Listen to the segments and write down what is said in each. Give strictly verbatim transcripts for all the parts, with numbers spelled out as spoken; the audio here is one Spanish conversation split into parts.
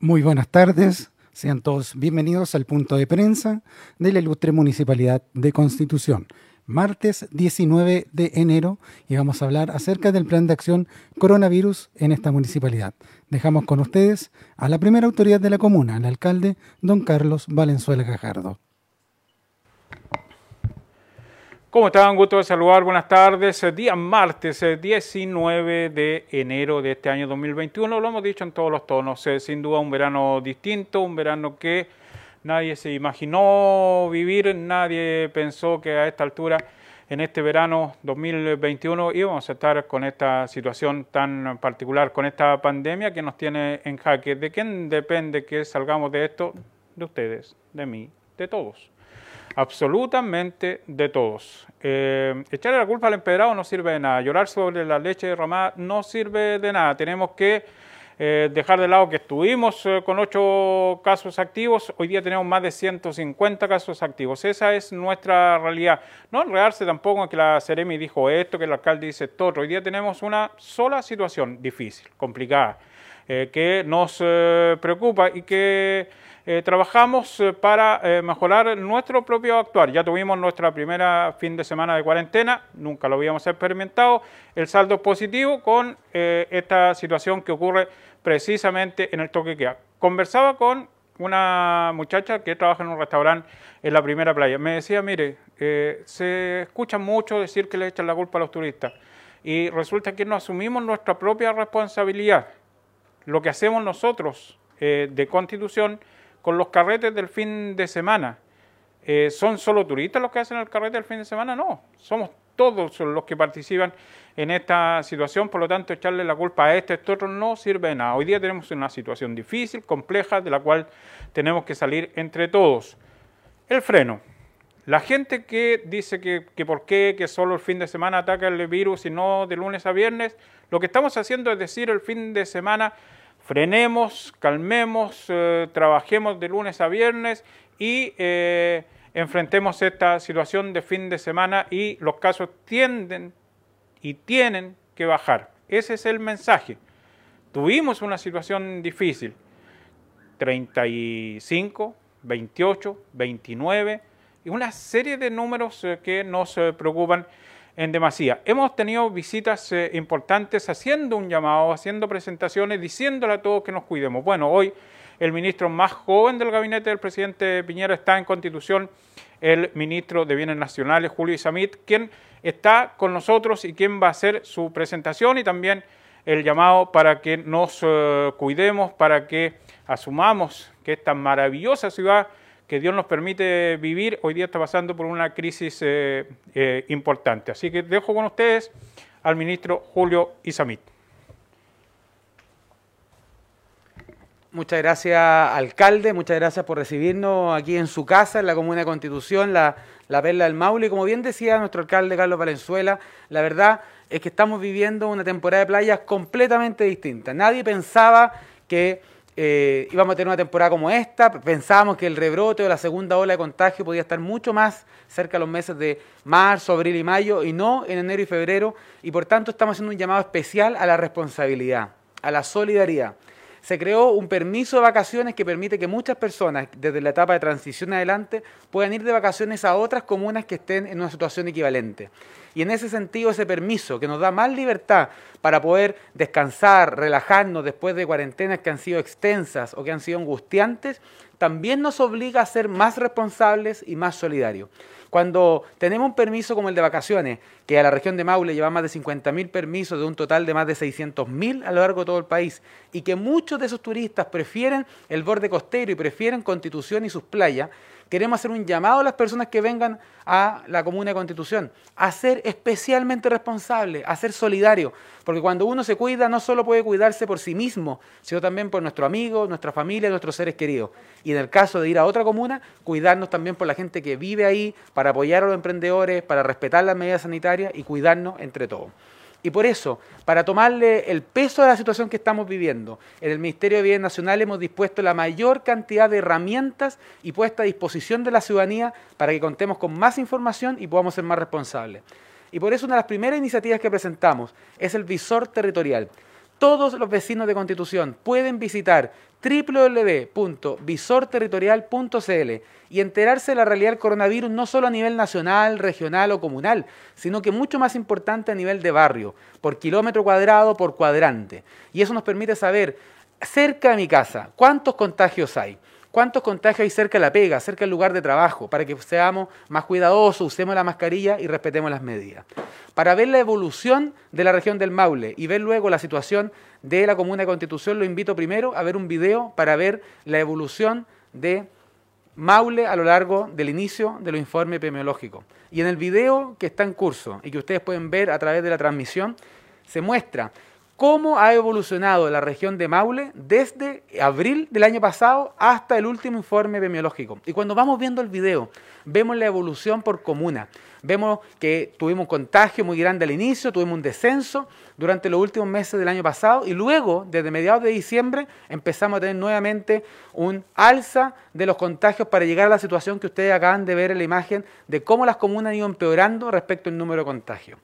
Muy buenas tardes, sean todos bienvenidos al punto de prensa de la Ilustre Municipalidad de Constitución. Martes diecinueve de enero y vamos a hablar acerca del plan de acción coronavirus en esta municipalidad. Dejamos con ustedes a la primera autoridad de la comuna, el alcalde don Carlos Valenzuela Gajardo. ¿Cómo están? Un gusto de saludar, buenas tardes. Día martes diecinueve de enero de este año dos mil veintiuno, lo hemos dicho en todos los tonos, eh, sin duda un verano distinto, un verano que nadie se imaginó vivir, nadie pensó que a esta altura, en este verano dos mil veintiuno, íbamos a estar con esta situación tan particular, con esta pandemia que nos tiene en jaque. ¿De quién depende que salgamos de esto? De ustedes, de mí, de todos. Absolutamente de todos. Eh, echarle la culpa al empedrado no sirve de nada. Llorar sobre la leche derramada no sirve de nada. Tenemos que eh, dejar de lado que estuvimos eh, con ocho casos activos. Hoy día tenemos más de ciento cincuenta casos activos. Esa es nuestra realidad. No enredarse tampoco en que la Seremi dijo esto, que el alcalde dice esto otro. Hoy día tenemos una sola situación difícil, complicada, eh, que nos eh, preocupa y que... Eh, trabajamos eh, para eh, mejorar nuestro propio actuar. Ya tuvimos nuestra primera fin de semana de cuarentena, nunca lo habíamos experimentado. El saldo es positivo con eh, esta situación que ocurre precisamente en el Toquequea. Conversaba con una muchacha que trabaja en un restaurante en la primera playa. Me decía, mire, eh, se escucha mucho decir que le echan la culpa a los turistas y resulta que no asumimos nuestra propia responsabilidad. Lo que hacemos nosotros eh, de Constitución con los carretes del fin de semana. Eh, ¿Son solo turistas los que hacen el carrete del fin de semana? No, somos todos los que participan en esta situación, por lo tanto echarle la culpa a este, a este otro no sirve de nada. Hoy día tenemos una situación difícil, compleja, de la cual tenemos que salir entre todos. El freno. La gente que dice que, que por qué, que solo el fin de semana ataca el virus y no de lunes a viernes, lo que estamos haciendo es decir el fin de semana frenemos, calmemos, eh, trabajemos de lunes a viernes y eh, enfrentemos esta situación de fin de semana y los casos tienden y tienen que bajar. Ese es el mensaje. Tuvimos una situación difícil. treinta y cinco, veintiocho, veintinueve y una serie de números eh, que nos eh, preocupan en demasía. Hemos tenido visitas eh, importantes haciendo un llamado, haciendo presentaciones, diciéndole a todos que nos cuidemos. Bueno, hoy el ministro más joven del gabinete del presidente Piñera está en Constitución, el ministro de Bienes Nacionales, Julio Isamit, quien está con nosotros y quien va a hacer su presentación y también el llamado para que nos eh, cuidemos, para que asumamos que esta maravillosa ciudad que Dios nos permite vivir, hoy día está pasando por una crisis eh, eh, importante. Así que dejo con ustedes al ministro Julio Isamit. Muchas gracias, alcalde. Muchas gracias por recibirnos aquí en su casa, en la comuna de Constitución, la, la perla del Maule. Y como bien decía nuestro alcalde Carlos Valenzuela, la verdad es que estamos viviendo una temporada de playas completamente distinta. Nadie pensaba que... Eh, íbamos a tener una temporada como esta, pensábamos que el rebrote o la segunda ola de contagio podía estar mucho más cerca de los meses de marzo, abril y mayo, y no en enero y febrero, y por tanto estamos haciendo un llamado especial a la responsabilidad, a la solidaridad. Se creó un permiso de vacaciones que permite que muchas personas, desde la etapa de transición adelante, puedan ir de vacaciones a otras comunas que estén en una situación equivalente. Y en ese sentido, ese permiso que nos da más libertad para poder descansar, relajarnos después de cuarentenas que han sido extensas o que han sido angustiantes, también nos obliga a ser más responsables y más solidarios. Cuando tenemos un permiso como el de vacaciones, que a la región de Maule lleva más de cincuenta mil permisos de un total de más de seiscientos mil a lo largo de todo el país, y que muchos de esos turistas prefieren el borde costero y prefieren Constitución y sus playas, queremos hacer un llamado a las personas que vengan a la comuna de Constitución a ser especialmente responsables, a ser solidarios, porque cuando uno se cuida no solo puede cuidarse por sí mismo, sino también por nuestro amigo, nuestra familia, nuestros seres queridos. Y en el caso de ir a otra comuna, cuidarnos también por la gente que vive ahí, para apoyar a los emprendedores, para respetar las medidas sanitarias y cuidarnos entre todos. Y por eso, para tomarle el peso de la situación que estamos viviendo, en el Ministerio de Bienes Nacionales hemos dispuesto la mayor cantidad de herramientas y puesta a disposición de la ciudadanía para que contemos con más información y podamos ser más responsables. Y por eso una de las primeras iniciativas que presentamos es el Visor Territorial. todos los vecinos de Constitución pueden visitar doble u doble u doble u punto visor territorial punto c l y enterarse de la realidad del coronavirus no solo a nivel nacional, regional o comunal, sino que mucho más importante a nivel de barrio, por kilómetro cuadrado, por cuadrante. Y eso nos permite saber, cerca de mi casa, cuántos contagios hay, cuántos contagios hay cerca de la pega, cerca del lugar de trabajo, para que seamos más cuidadosos, usemos la mascarilla y respetemos las medidas. Para ver la evolución de la región del Maule y ver luego la situación de la comuna de Constitución, lo invito primero a ver un video para ver la evolución de Maule a lo largo del inicio de los informes epidemiológicos. Y en el video que está en curso y que ustedes pueden ver a través de la transmisión, se muestra cómo ha evolucionado la región de Maule desde abril del año pasado hasta el último informe epidemiológico. Y cuando vamos viendo el video, vemos la evolución por comuna. Vemos que tuvimos un contagio muy grande al inicio, tuvimos un descenso durante los últimos meses del año pasado y luego, desde mediados de diciembre, empezamos a tener nuevamente un alza de los contagios para llegar a la situación que ustedes acaban de ver en la imagen de cómo las comunas han ido empeorando respecto al número de contagios.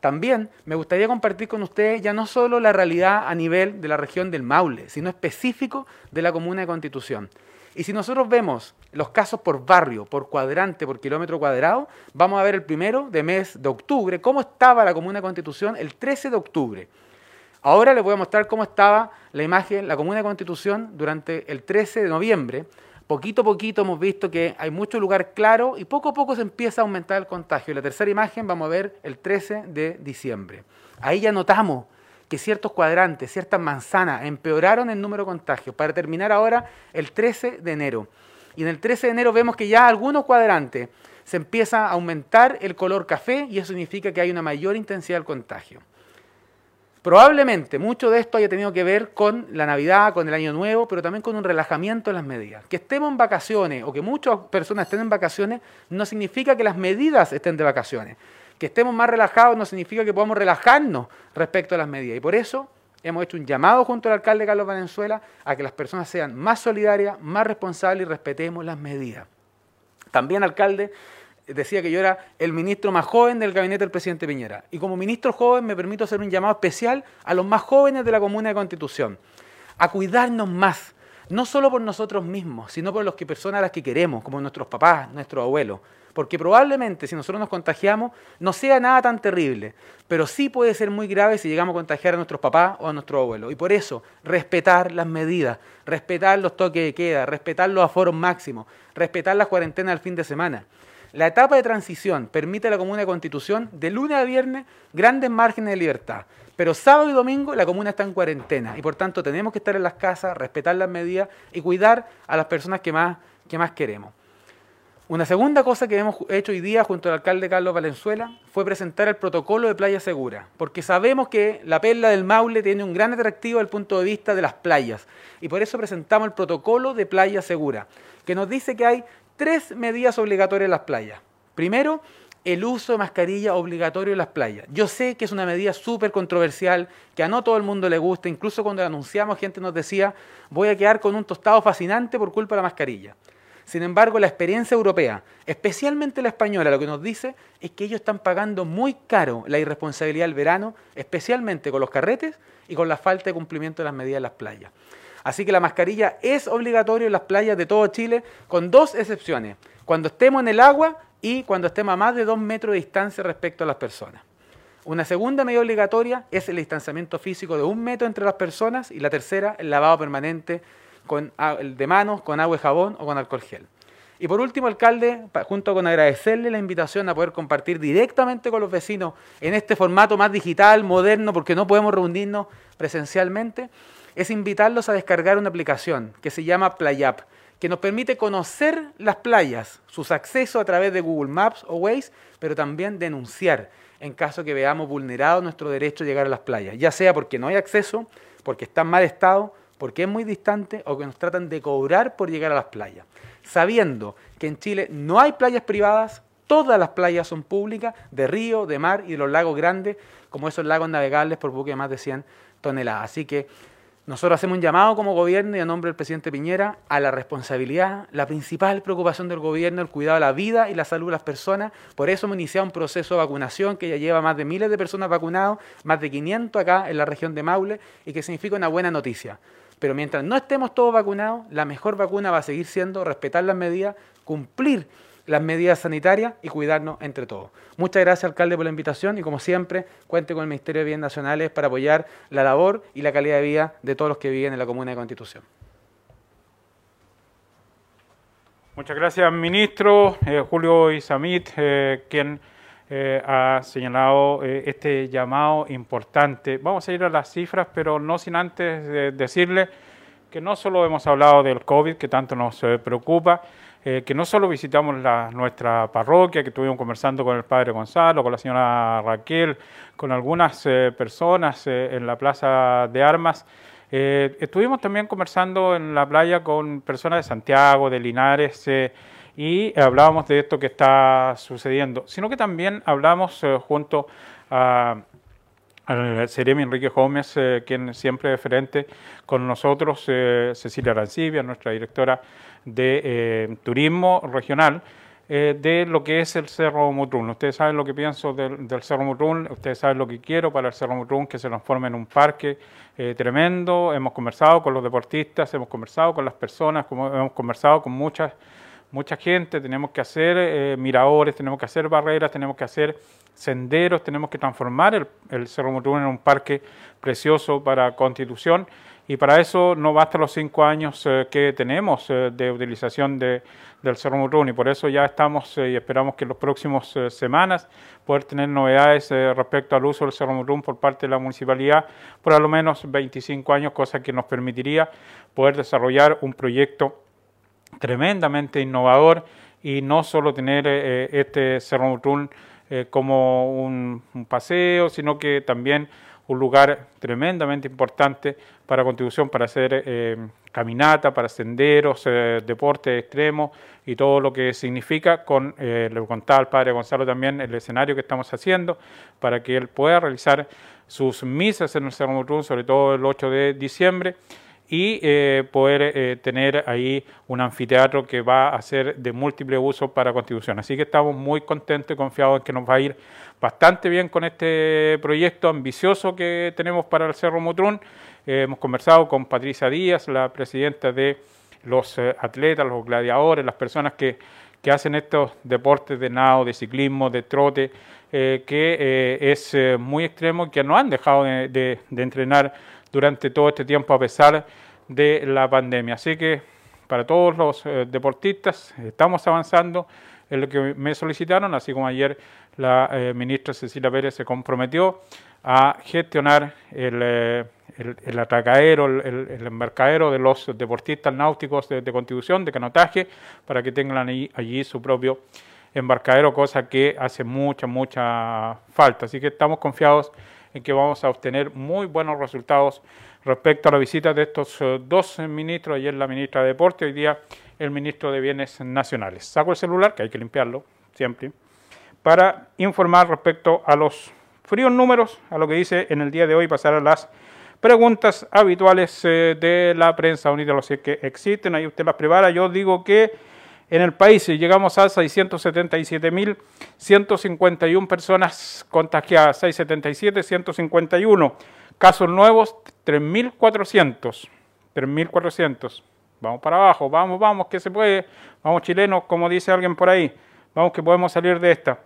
También me gustaría compartir con ustedes ya no solo la realidad a nivel de la región del Maule, sino específico de la comuna de Constitución. Y si nosotros vemos los casos por barrio, por cuadrante, por kilómetro cuadrado, vamos a ver el primero de mes de octubre, cómo estaba la comuna de Constitución el trece de octubre. Ahora les voy a mostrar cómo estaba la imagen, la comuna de Constitución durante el trece de noviembre. Poquito a poquito hemos visto que hay mucho lugar claro y poco a poco se empieza a aumentar el contagio. La tercera imagen vamos a ver el trece de diciembre. Ahí ya notamos que ciertos cuadrantes, ciertas manzanas empeoraron el número de contagios para terminar ahora el trece de enero. Y en el trece de enero vemos que ya algunos cuadrantes se empieza a aumentar el color café y eso significa que hay una mayor intensidad del contagio. Probablemente mucho de esto haya tenido que ver con la Navidad, con el Año Nuevo, pero también con un relajamiento en las medidas. Que estemos en vacaciones o que muchas personas estén en vacaciones no significa que las medidas estén de vacaciones. Que estemos más relajados no significa que podamos relajarnos respecto a las medidas. Y por eso hemos hecho un llamado junto al alcalde Carlos Valenzuela a que las personas sean más solidarias, más responsables y respetemos las medidas. También, alcalde, decía que yo era el ministro más joven del gabinete del presidente Piñera. Y como ministro joven me permito hacer un llamado especial a los más jóvenes de la comuna de Constitución, a cuidarnos más, no solo por nosotros mismos, sino por las que, personas a las que queremos, como nuestros papás, nuestros abuelos. Porque probablemente si nosotros nos contagiamos no sea nada tan terrible, pero sí puede ser muy grave si llegamos a contagiar a nuestros papás o a nuestros abuelos. Y por eso, respetar las medidas, respetar los toques de queda, respetar los aforos máximos, respetar las cuarentenas al fin de semana. La etapa de transición permite a la comuna de Constitución, de lunes a viernes, grandes márgenes de libertad. Pero sábado y domingo la comuna está en cuarentena y por tanto tenemos que estar en las casas, respetar las medidas y cuidar a las personas que más, que más queremos. Una segunda cosa que hemos hecho hoy día junto al alcalde Carlos Valenzuela fue presentar el protocolo de playa segura, porque sabemos que la perla del Maule tiene un gran atractivo desde el punto de vista de las playas y por eso presentamos el protocolo de playa segura, que nos dice que hay tres medidas obligatorias en las playas. Primero, el uso de mascarilla obligatorio en las playas. Yo sé que es una medida súper controversial, que a no todo el mundo le gusta, incluso cuando la anunciamos gente nos decía, voy a quedar con un tostado fascinante por culpa de la mascarilla. Sin embargo, la experiencia europea, especialmente la española, lo que nos dice es que ellos están pagando muy caro la irresponsabilidad del verano, especialmente con los carretes y con la falta de cumplimiento de las medidas en las playas. Así que la mascarilla es obligatoria en las playas de todo Chile, con dos excepciones, cuando estemos en el agua y cuando estemos a más de dos metros de distancia respecto a las personas. Una segunda medida obligatoria es el distanciamiento físico de un metro entre las personas y la tercera, el lavado permanente con, de manos con agua y jabón o con alcohol gel. Y por último, alcalde, junto con agradecerle la invitación a poder compartir directamente con los vecinos en este formato más digital, moderno, porque no podemos reunirnos presencialmente, es invitarlos a descargar una aplicación que se llama PlayApp, que nos permite conocer las playas, sus accesos a través de Google Maps o Waze, pero también denunciar en caso que veamos vulnerado nuestro derecho a llegar a las playas, ya sea porque no hay acceso, porque está en mal estado, porque es muy distante o que nos tratan de cobrar por llegar a las playas. Sabiendo que en Chile no hay playas privadas, todas las playas son públicas, de río, de mar y de los lagos grandes, como esos lagos navegables por buques de más de cien toneladas. Así que Nosotros hacemos un llamado como gobierno y a nombre del presidente Piñera a la responsabilidad, la principal preocupación del gobierno, el cuidado de la vida y la salud de las personas. Por eso hemos iniciado un proceso de vacunación que ya lleva más de miles de personas vacunadas, más de quinientos acá en la región de Maule, y que significa una buena noticia. Pero mientras no estemos todos vacunados, la mejor vacuna va a seguir siendo respetar las medidas, cumplir las medidas sanitarias y cuidarnos entre todos. Muchas gracias, alcalde, por la invitación y, como siempre, cuente con el Ministerio de Bienes Nacionales para apoyar la labor y la calidad de vida de todos los que viven en la comuna de Constitución. Muchas gracias, ministro. Eh, Julio Isamit, eh, quien eh, ha señalado eh, este llamado importante. Vamos a ir a las cifras, pero no sin antes eh, decirle que no solo hemos hablado del COVID, que tanto nos eh, preocupa, Eh, que no solo visitamos la, nuestra parroquia, que estuvimos conversando con el padre Gonzalo, con la señora Raquel, con algunas eh, personas eh, en la Plaza de Armas. Eh, estuvimos también conversando en la playa con personas de Santiago, de Linares, eh, y hablábamos de esto que está sucediendo, sino que también hablamos eh, junto a... al Ceremi Enrique Gómez, eh, quien siempre es frente con nosotros, eh, Cecilia Arancibia, nuestra directora de eh, Turismo Regional, eh, de lo que es el Cerro Mutrún. Ustedes saben lo que pienso del, del Cerro Mutrún, ustedes saben lo que quiero para el Cerro Mutrún, que se transforme en un parque eh, tremendo. Hemos conversado con los deportistas, hemos conversado con las personas, como hemos conversado con muchas Mucha gente. Tenemos que hacer eh, miradores, tenemos que hacer barreras, tenemos que hacer senderos, tenemos que transformar el, el Cerro Mutrún en un parque precioso para Constitución, y para eso no basta los cinco años eh, que tenemos eh, de utilización de, del Cerro Mutrún, y por eso ya estamos eh, y esperamos que en las próximas eh, semanas poder tener novedades eh, respecto al uso del Cerro Mutrún por parte de la municipalidad por al menos veinticinco años, cosa que nos permitiría poder desarrollar un proyecto tremendamente innovador y no solo tener eh, este Cerro Mutrún eh, como un, un paseo, sino que también un lugar tremendamente importante para Constitución, para hacer eh, caminata, para senderos, eh, deporte extremo y todo lo que significa. Con, eh, le contaba al padre Gonzalo también el escenario que estamos haciendo para que él pueda realizar sus misas en el Cerro Mutrún, sobre todo el ocho de diciembre. y eh, poder eh, tener ahí un anfiteatro que va a ser de múltiple uso para Constitución. Así que estamos muy contentos y confiados en que nos va a ir bastante bien con este proyecto ambicioso que tenemos para el Cerro Mutrún. Eh, hemos conversado con Patricia Díaz, la presidenta de los eh, atletas, los gladiadores, las personas que, que hacen estos deportes de nado, de ciclismo, de trote, eh, que eh, es eh, muy extremo y que no han dejado de, de, de entrenar durante todo este tiempo a pesar de la pandemia. Así que para todos los eh, deportistas estamos avanzando en lo que me solicitaron, así como ayer la eh, ministra Cecilia Pérez se comprometió a gestionar el, eh, el, el atracadero, el, el embarcadero de los deportistas náuticos de, de Constitución, de canotaje, para que tengan allí, allí su propio embarcadero, cosa que hace mucha, mucha falta. Así que estamos confiados en que vamos a obtener muy buenos resultados respecto a la visita de estos dos ministros. Ayer la ministra de Deporte, hoy día el ministro de Bienes Nacionales. Saco el celular, que hay que limpiarlo siempre, para informar respecto a los fríos números, a lo que dice en el día de hoy, pasar a las preguntas habituales de la prensa unida, los que existen, ahí usted las prepara. Yo digo que en el país llegamos a seiscientas setenta y siete mil ciento cincuenta y uno personas contagiadas, seiscientos setenta y siete mil ciento cincuenta y uno. Casos nuevos, tres mil cuatrocientos. tres mil cuatrocientos. Vamos para abajo, vamos, vamos, que se puede. Vamos, chilenos, como dice alguien por ahí. Vamos, que podemos salir de esta.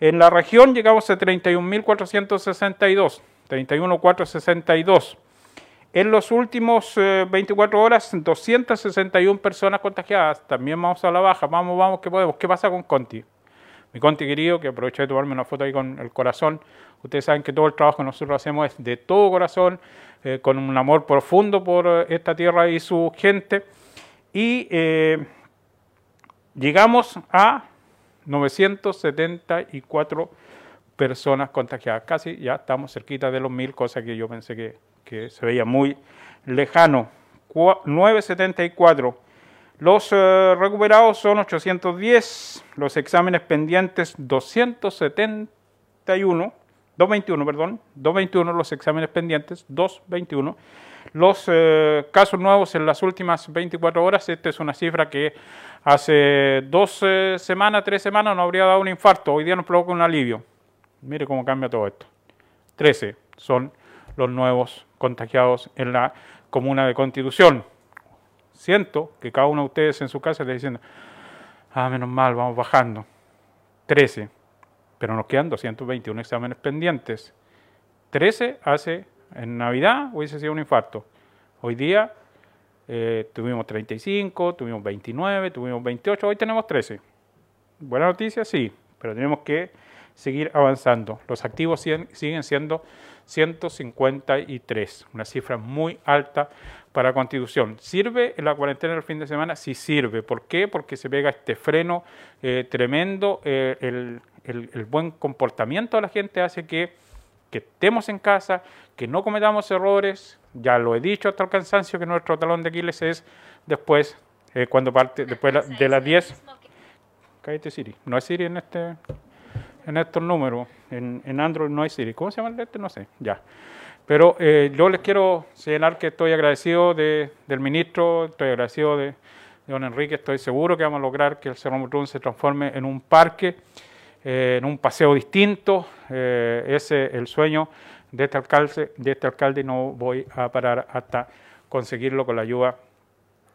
En la región llegamos a treinta y un mil cuatrocientos sesenta y dos. treinta y un mil cuatrocientos sesenta y dos. En los últimos eh, veinticuatro horas, doscientas sesenta y una personas contagiadas. También vamos a la baja. Vamos, vamos, que podemos. ¿Qué pasa con Conti? Mi Conti querido, que aproveché de tomarme una foto ahí con el corazón. Ustedes saben que todo el trabajo que nosotros hacemos es de todo corazón, eh, con un amor profundo por esta tierra y su gente. Y eh, llegamos a novecientas setenta y cuatro personas contagiadas. Casi ya estamos cerquita de los mil, cosa que yo pensé que... que se veía muy lejano. novecientos setenta y cuatro. Los eh, recuperados son ochocientos diez, los exámenes pendientes doscientos setenta y uno, dos veintiuno, perdón, dos veintiuno los exámenes pendientes, dos veintiuno. Los eh, casos nuevos en las últimas veinticuatro horas, esta es una cifra que hace dos eh, semanas, tres semanas nos habría dado un infarto, hoy día nos provoca un alivio. Mire cómo cambia todo esto. trece son los nuevos contagiados en la comuna de Constitución. Siento que cada uno de ustedes en su casa está diciendo, ah, menos mal, vamos bajando. trece. Pero nos quedan doscientos veintiuno exámenes pendientes. trece hace, en Navidad hubiese sido un infarto. Hoy día eh, tuvimos treinta y cinco, tuvimos veintinueve, tuvimos veintiocho, hoy tenemos trece. Buena noticia, sí, pero tenemos que seguir avanzando. Los activos siguen, siguen siendo ciento cincuenta y tres, una cifra muy alta para Constitución. ¿Sirve la cuarentena del fin de semana? Sí sirve. ¿Por qué? Porque se pega este freno eh, tremendo, eh, el... El, el buen comportamiento de la gente hace que, que estemos en casa, que no cometamos errores. Ya lo he dicho hasta el cansancio que nuestro talón de Aquiles es después, eh, cuando parte, después la, de las diez. Cállate Siri, no hay Siri en este en estos números, en, en Android no hay Siri. ¿Cómo se llama el este? No sé, ya. Pero eh, yo les quiero señalar que estoy agradecido de, del ministro, estoy agradecido de, de don Enrique, estoy seguro que vamos a lograr que el Cerro Mutrún se transforme en un parque, Eh, en un paseo distinto. Eh, ese es el sueño de este alcalde, de este alcalde, y no voy a parar hasta conseguirlo con la ayuda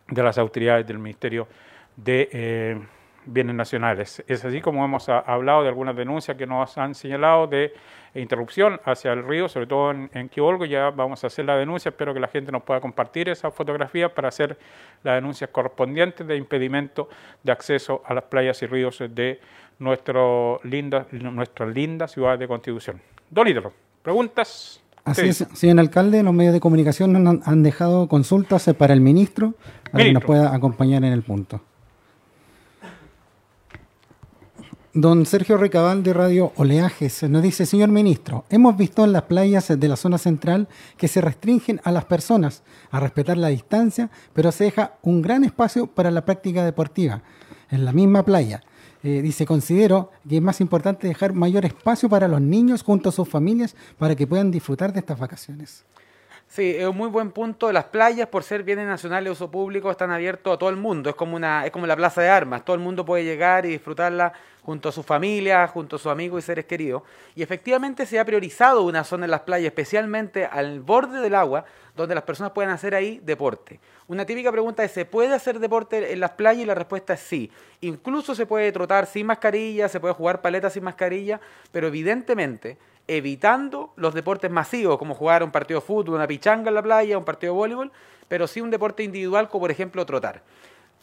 de las autoridades del Ministerio de eh, Bienes Nacionales. Es así como hemos a, hablado de algunas denuncias que nos han señalado de interrupción hacia el río, sobre todo en, en Quibolgo. Ya vamos a hacer la denuncia, espero que la gente nos pueda compartir esas fotografías para hacer las denuncias correspondientes de impedimento de acceso a las playas y ríos de Nuestro linda, nuestra linda ciudad de Constitución. Don Ítalo, preguntas. Así es, señor alcalde, los medios de comunicación han, han dejado consultas para el ministro, para ministro. que nos pueda acompañar en el punto. Don Sergio Recabal de Radio Oleajes nos dice, señor ministro, hemos visto en las playas de la zona central que se restringen a las personas a respetar la distancia, pero se deja un gran espacio para la práctica deportiva en la misma playa. Eh, dice, considero que es más importante dejar mayor espacio para los niños junto a sus familias para que puedan disfrutar de estas vacaciones. Sí, es un muy buen punto. Las playas, por ser bienes nacionales de uso público, están abiertos a todo el mundo. Es como una, es como la Plaza de Armas. Todo el mundo puede llegar y disfrutarla junto a su familia, junto a sus amigos y seres queridos. Y efectivamente se ha priorizado una zona en las playas, especialmente al borde del agua, donde las personas puedan hacer ahí deporte. Una típica pregunta es, ¿se puede hacer deporte en las playas? Y la respuesta es sí. Incluso se puede trotar sin mascarilla, se puede jugar paleta sin mascarilla, pero evidentemente evitando los deportes masivos, como jugar un partido de fútbol, una pichanga en la playa, un partido de voleibol, pero sí un deporte individual, como por ejemplo trotar.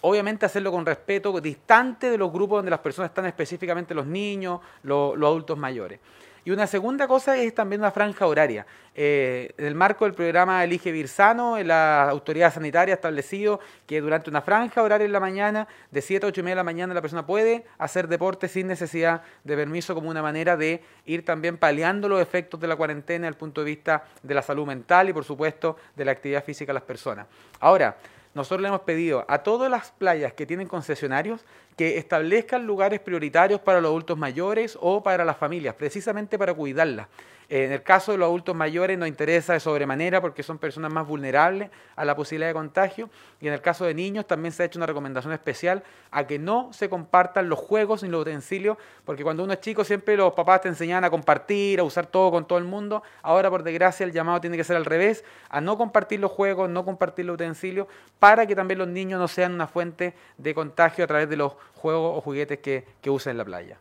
Obviamente hacerlo con respeto, distante de los grupos donde las personas están, específicamente los niños, los, los adultos mayores. Y una segunda cosa es también una franja horaria. Eh, en el marco del programa Elige Vivir Sano, la autoridad sanitaria ha establecido que durante una franja horaria en la mañana, de siete a ocho y media de la mañana, la persona puede hacer deporte sin necesidad de permiso, como una manera de ir también paliando los efectos de la cuarentena desde el punto de vista de la salud mental y, por supuesto, de la actividad física de las personas. Ahora, nosotros le hemos pedido a todas las playas que tienen concesionarios que establezcan lugares prioritarios para los adultos mayores o para las familias, precisamente para cuidarlas. En el caso de los adultos mayores nos interesa de sobremanera porque son personas más vulnerables a la posibilidad de contagio, y en el caso de niños también se ha hecho una recomendación especial a que no se compartan los juegos ni los utensilios, porque cuando uno es chico siempre los papás te enseñaban a compartir, a usar todo con todo el mundo. Ahora, por desgracia, el llamado tiene que ser al revés, a no compartir los juegos, no compartir los utensilios, para que también los niños no sean una fuente de contagio a través de los juegos o juguetes que, que usan en la playa.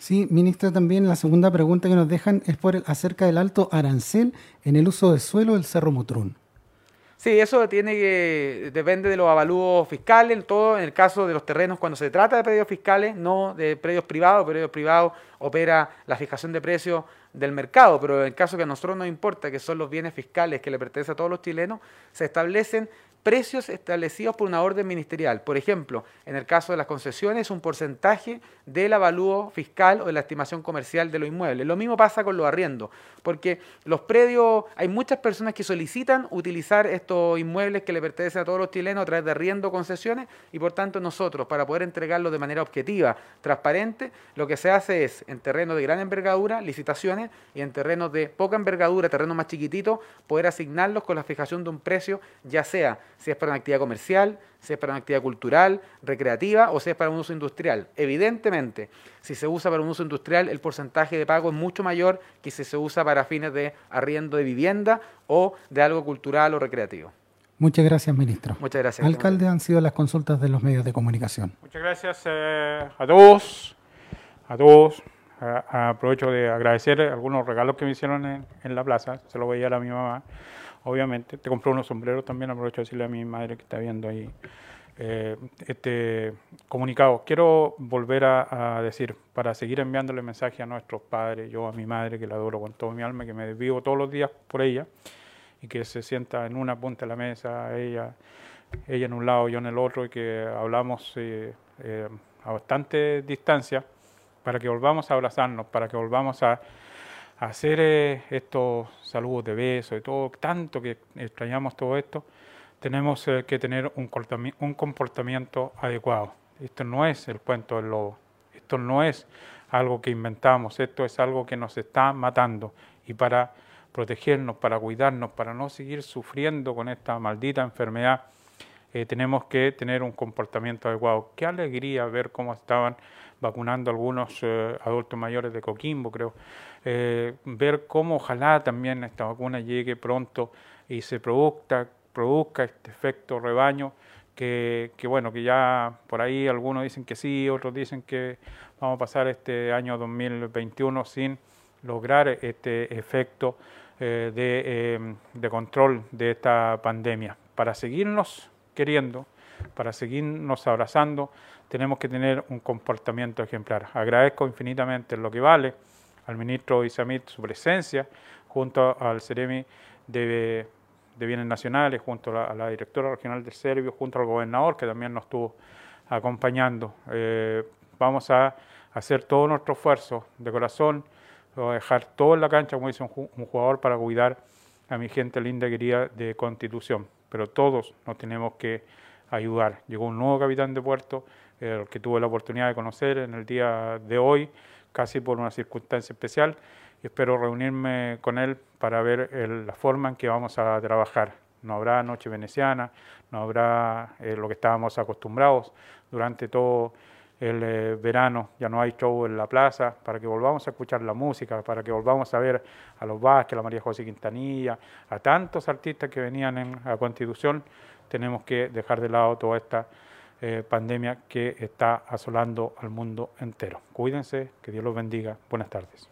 Sí, ministro, también la segunda pregunta que nos dejan es por el, acerca del alto arancel en el uso de suelo del Cerro Mutrún. Sí, eso tiene que, depende de los avalúos fiscales, todo en el caso de los terrenos, cuando se trata de predios fiscales, no de predios privados. Predios privados opera la fijación de precios del mercado, pero en el caso que a nosotros nos importa, que son los bienes fiscales que le pertenecen a todos los chilenos, se establecen precios establecidos por una orden ministerial. Por ejemplo, en el caso de las concesiones, un porcentaje del avalúo fiscal o de la estimación comercial de los inmuebles. Lo mismo pasa con los arriendos, porque los predios, hay muchas personas que solicitan utilizar estos inmuebles que le pertenecen a todos los chilenos a través de arriendo o concesiones, y por tanto nosotros, para poder entregarlos de manera objetiva, transparente, lo que se hace es, en terrenos de gran envergadura, licitaciones, y en terrenos de poca envergadura, terrenos más chiquititos, poder asignarlos con la fijación de un precio, ya sea si es para una actividad comercial, si es para una actividad cultural, recreativa o si es para un uso industrial. Evidentemente, si se usa para un uso industrial, el porcentaje de pago es mucho mayor que si se usa para fines de arriendo de vivienda o de algo cultural o recreativo. Muchas gracias, ministro. Muchas gracias. Alcalde, han sido las consultas de los medios de comunicación. Muchas gracias eh, a todos, a todos. A, aprovecho de agradecer algunos regalos que me hicieron en, en la plaza, se lo voy a dar a mi mamá. Obviamente, te compré unos sombreros también, aprovecho de decirle a mi madre que está viendo ahí eh, este comunicado. Quiero volver a, a decir, para seguir enviándole mensaje a nuestros padres, yo a mi madre, que la adoro con todo mi alma, que me desvivo todos los días por ella, y que se sienta en una punta de la mesa, ella, ella en un lado, yo en el otro, y que hablamos eh, eh, a bastante distancia, para que volvamos a abrazarnos, para que volvamos a hacer eh, estos saludos de beso y todo, tanto que extrañamos todo esto. Tenemos eh, que tener un, un comportamiento adecuado. Esto no es el cuento del lobo, esto no es algo que inventamos, esto es algo que nos está matando, y para protegernos, para cuidarnos, para no seguir sufriendo con esta maldita enfermedad, eh, tenemos que tener un comportamiento adecuado. Qué alegría ver cómo estaban vacunando a algunos eh, adultos mayores de Coquimbo, creo. Eh, ver cómo ojalá también esta vacuna llegue pronto y se produzca, produzca este efecto rebaño, que, que bueno, que ya por ahí algunos dicen que sí, otros dicen que vamos a pasar este año dos mil veintiuno sin lograr este efecto eh, de, eh, de control de esta pandemia. Para seguirnos queriendo, para seguirnos abrazando, tenemos que tener un comportamiento ejemplar. Agradezco infinitamente lo que vale al ministro Isamit su presencia, junto al Ceremi de, de Bienes Nacionales, junto a la, a la directora regional del Servio, junto al gobernador, que también nos estuvo acompañando. Eh, vamos a hacer todo nuestro esfuerzo de corazón, a dejar todo en la cancha, como dice un, un jugador, para cuidar a mi gente linda y querida de Constitución. Pero todos nos tenemos que ayudar. Llegó un nuevo capitán de puerto, el eh, que tuve la oportunidad de conocer en el día de hoy, casi por una circunstancia especial, y espero reunirme con él para ver el, la forma en que vamos a trabajar. No habrá noche veneciana, no habrá eh, lo que estábamos acostumbrados durante todo el eh, verano, ya no hay show en la plaza, para que volvamos a escuchar la música, para que volvamos a ver a los Vázquez, a la María José Quintanilla, a tantos artistas que venían en, a Constitución. Tenemos que dejar de lado toda esta eh, pandemia que está asolando al mundo entero. Cuídense, que Dios los bendiga. Buenas tardes.